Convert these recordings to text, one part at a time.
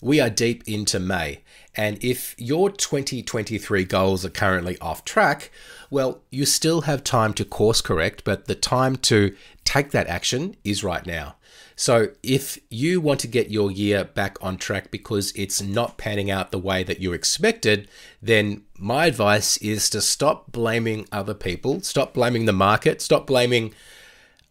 We are deep into May, and if your 2023 goals are currently off track, well, you still have time to course correct, but the time to take that action is right now. So if you want to get your year back on track because it's not panning out the way that you expected, then my advice is to stop blaming other people, stop blaming the market, stop blaming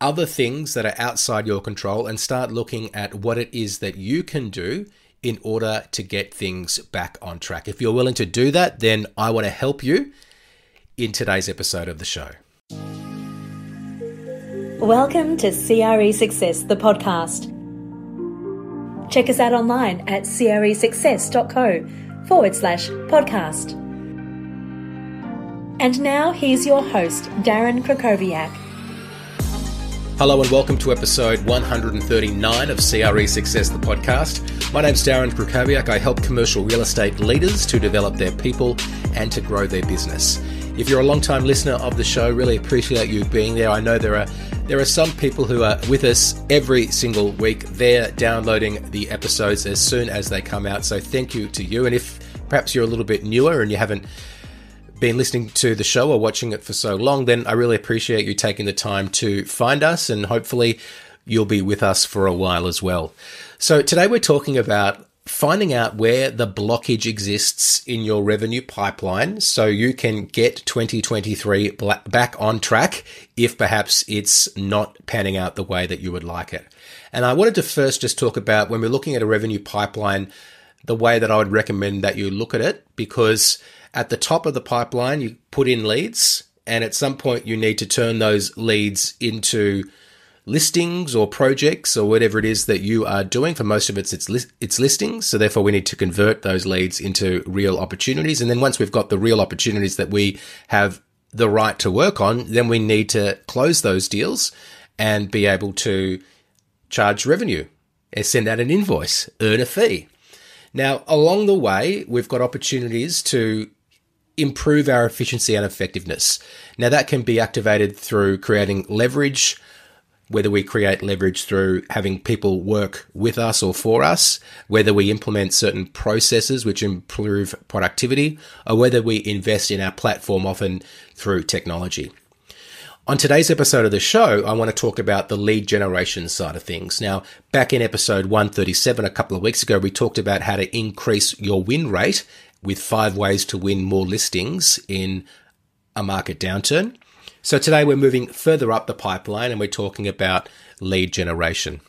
other things that are outside your control, and start looking at what it is that you can do in order to get things back on track. If you're willing to do that, then I want to help you in today's episode of the show. Welcome to CRE Success, the podcast. Check us out online at cresuccess.co/podcast. And now here's your host, Darren Krakowiak. Hello and welcome to episode 139 of CRE Success, the podcast. My name's Darren Krakowiak. I help commercial real estate leaders to develop their people and to grow their business. If you're a long-time listener of the show, really appreciate you being there. I know there are some people who are with us every single week. They're downloading the episodes as soon as they come out. So thank you to you. And if perhaps you're a little bit newer and you haven't been listening to the show or watching it for so long, then I really appreciate you taking the time to find us, and hopefully you'll be with us for a while as well. So today we're talking about finding out where the blockage exists in your revenue pipeline so you can get 2023 back on track if perhaps it's not panning out the way that you would like it. And I wanted to first just talk about, when we're looking at a revenue pipeline, the way that I would recommend that you look at it, because at the top of the pipeline, you put in leads, and at some point you need to turn those leads into listings or projects or whatever it is that you are doing. For most of it's listings, so therefore we need to convert those leads into real opportunities. And then once we've got the real opportunities that we have the right to work on, then we need to close those deals and be able to charge revenue, send out an invoice, earn a fee. Now, along the way, we've got opportunities to improve our efficiency and effectiveness. Now, that can be activated through creating leverage, whether we create leverage through having people work with us or for us, whether we implement certain processes which improve productivity, or whether we invest in our platform, often through technology. On today's episode of the show, I want to talk about the lead generation side of things. Now, back in episode 137, a couple of weeks ago, we talked about how to increase your win rate with 5 ways to win more listings in a market downturn. So today we're moving further up the pipeline and we're talking about lead generation.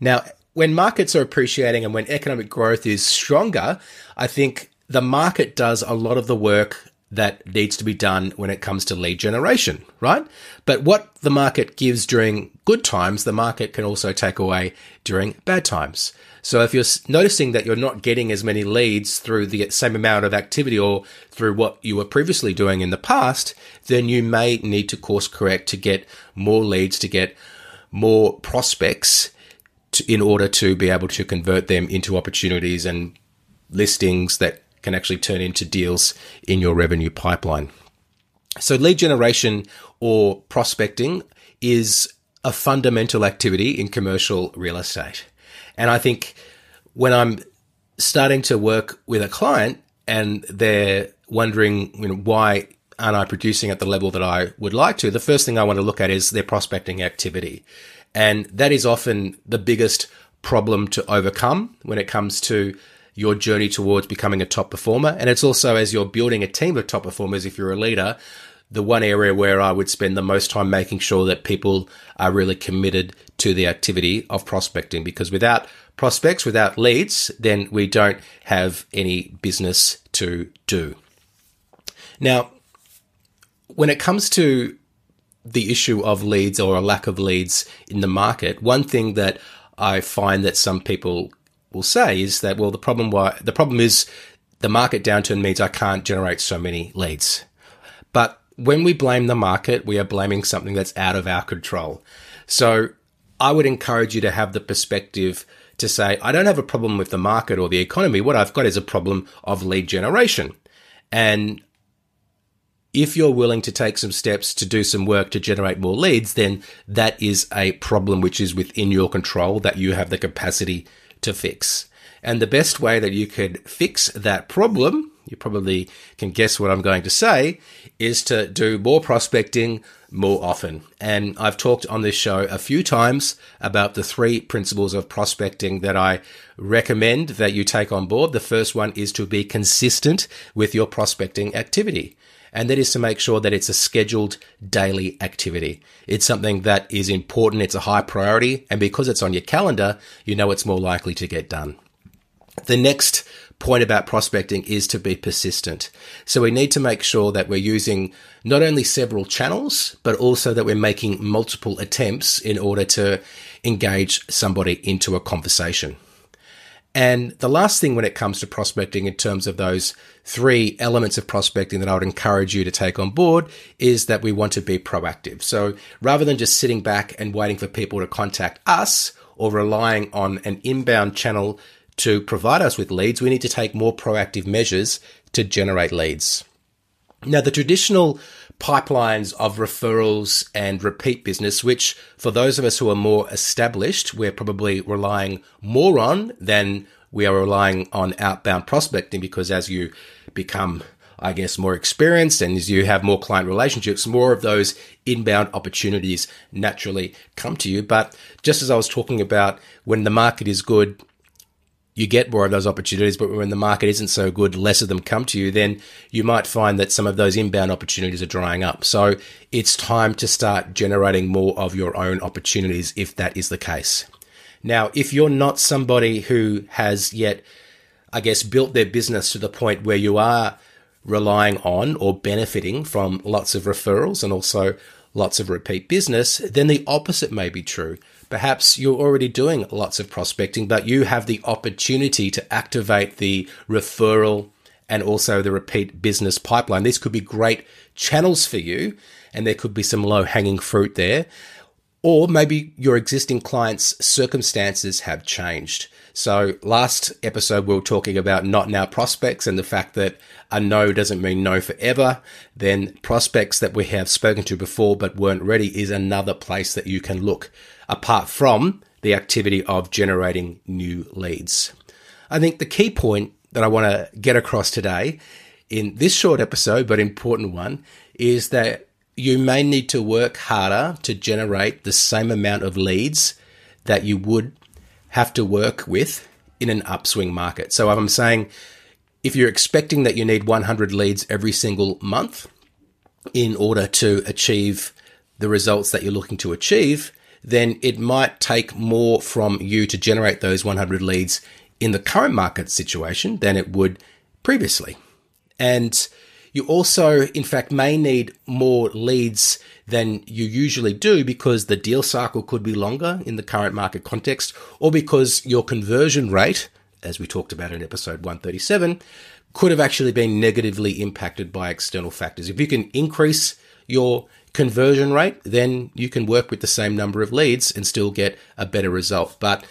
Now, when markets are appreciating and when economic growth is stronger, I think the market does a lot of the work that needs to be done when it comes to lead generation, right? But what the market gives during good times, the market can also take away during bad times. So if you're noticing that you're not getting as many leads through the same amount of activity or through what you were previously doing in the past, then you may need to course correct to get more leads, to get more prospects in order to be able to convert them into opportunities and listings that can actually turn into deals in your revenue pipeline. So lead generation or prospecting is a fundamental activity in commercial real estate. And I think when I'm starting to work with a client and they're wondering, why aren't I producing at the level that I would like to, the first thing I want to look at is their prospecting activity. And that is often the biggest problem to overcome when it comes to your journey towards becoming a top performer. And it's also, as you're building a team of top performers, if you're a leader, the one area where I would spend the most time making sure that people are really committed to the activity of prospecting, because without prospects, without leads, then we don't have any business to do. Now, when it comes to the issue of leads or a lack of leads in the market, one thing that I find that some people will say is that, well, the problem is the market downturn means I can't generate so many leads. But when we blame the market, we are blaming something that's out of our control. So I would encourage you to have the perspective to say, I don't have a problem with the market or the economy. What I've got is a problem of lead generation. And if you're willing to take some steps to do some work to generate more leads, then that is a problem which is within your control that you have the capacity to fix. And the best way that you could fix that problem, you probably can guess what I'm going to say, is to do more prospecting more often. And I've talked on this show a few times about the three principles of prospecting that I recommend that you take on board. The first one is to be consistent with your prospecting activity. And that is to make sure that it's a scheduled daily activity. It's something that is important, it's a high priority, and because it's on your calendar, you know it's more likely to get done. The next point about prospecting is to be persistent. So we need to make sure that we're using not only several channels, but also that we're making multiple attempts in order to engage somebody into a conversation. And the last thing when it comes to prospecting in terms of those three elements of prospecting that I would encourage you to take on board is that we want to be proactive. So rather than just sitting back and waiting for people to contact us or relying on an inbound channel to provide us with leads, we need to take more proactive measures to generate leads. Now, the traditional pipelines of referrals and repeat business, which for those of us who are more established, we're probably relying more on than we are relying on outbound prospecting, because as you become, I guess, more experienced and as you have more client relationships, more of those inbound opportunities naturally come to you. But just as I was talking about, when the market is good, you get more of those opportunities, but when the market isn't so good, less of them come to you, then you might find that some of those inbound opportunities are drying up. So it's time to start generating more of your own opportunities if that is the case. Now, if you're not somebody who has yet, I guess, built their business to the point where you are relying on or benefiting from lots of referrals and also lots of repeat business, then the opposite may be true. Perhaps you're already doing lots of prospecting, but you have the opportunity to activate the referral and also the repeat business pipeline. These could be great channels for you, and there could be some low-hanging fruit there. Or maybe your existing clients' circumstances have changed. So last episode, we were talking about not now prospects and the fact that a no doesn't mean no forever. Then prospects that we have spoken to before but weren't ready is another place that you can look, apart from the activity of generating new leads. I think the key point that I want to get across today in this short episode, but important one, is that you may need to work harder to generate the same amount of leads that you would have to work with in an upswing market. So I'm saying if you're expecting that you need 100 leads every single month in order to achieve the results that you're looking to achieve, then it might take more from you to generate those 100 leads in the current market situation than it would previously. And you also, in fact, may need more leads than you usually do because the deal cycle could be longer in the current market context, or because your conversion rate, as we talked about in episode 137, could have actually been negatively impacted by external factors. If you can increase your conversion rate, then you can work with the same number of leads and still get a better result. But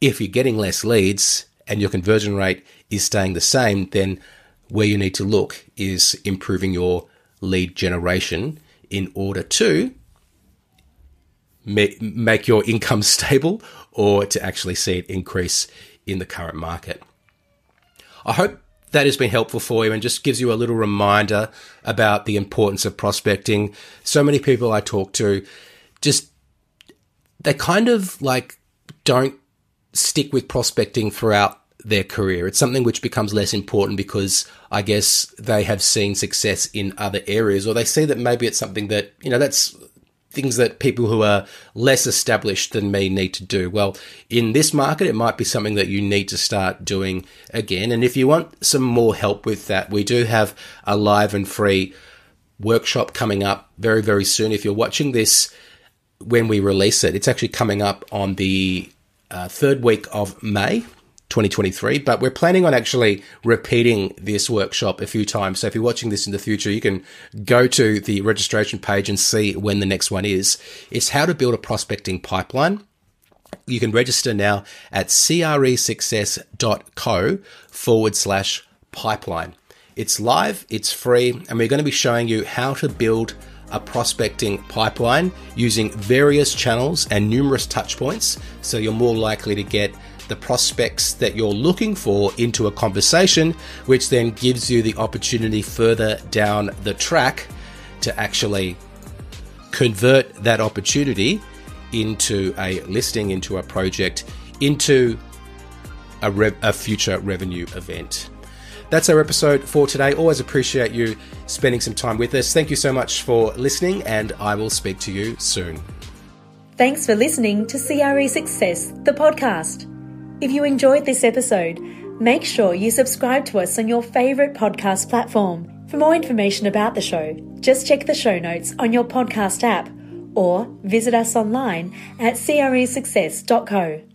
if you're getting less leads and your conversion rate is staying the same, then where you need to look is improving your lead generation in order to make your income stable or to actually see it increase in the current market. I hope that has been helpful for you and just gives you a little reminder about the importance of prospecting. So many people I talk to, just they kind of like don't stick with prospecting throughout their career. It's something which becomes less important because I guess they have seen success in other areas, or they see that maybe it's something that, you know, that's things that people who are less established than me need to do. Well, in this market, it might be something that you need to start doing again. And if you want some more help with that, we do have a live and free workshop coming up very, very soon. If you're watching this when we release it, it's actually coming up on the third week of May 2023, but we're planning on actually repeating this workshop a few times. So if you're watching this in the future, you can go to the registration page and see when the next one is. It's how to build a prospecting pipeline. You can register now at cresuccess.co/pipeline. It's live, it's free, and we're going to be showing you how to build a prospecting pipeline using various channels and numerous touch points, so you're more likely to get the prospects that you're looking for into a conversation, which then gives you the opportunity further down the track to actually convert that opportunity into a listing, into a project, into a future revenue event. That's our episode for today. Always appreciate you spending some time with us. Thank you so much for listening, and I will speak to you soon. Thanks for listening to CRE Success, the podcast. If you enjoyed this episode, make sure you subscribe to us on your favourite podcast platform. For more information about the show, just check the show notes on your podcast app or visit us online at cresuccess.co.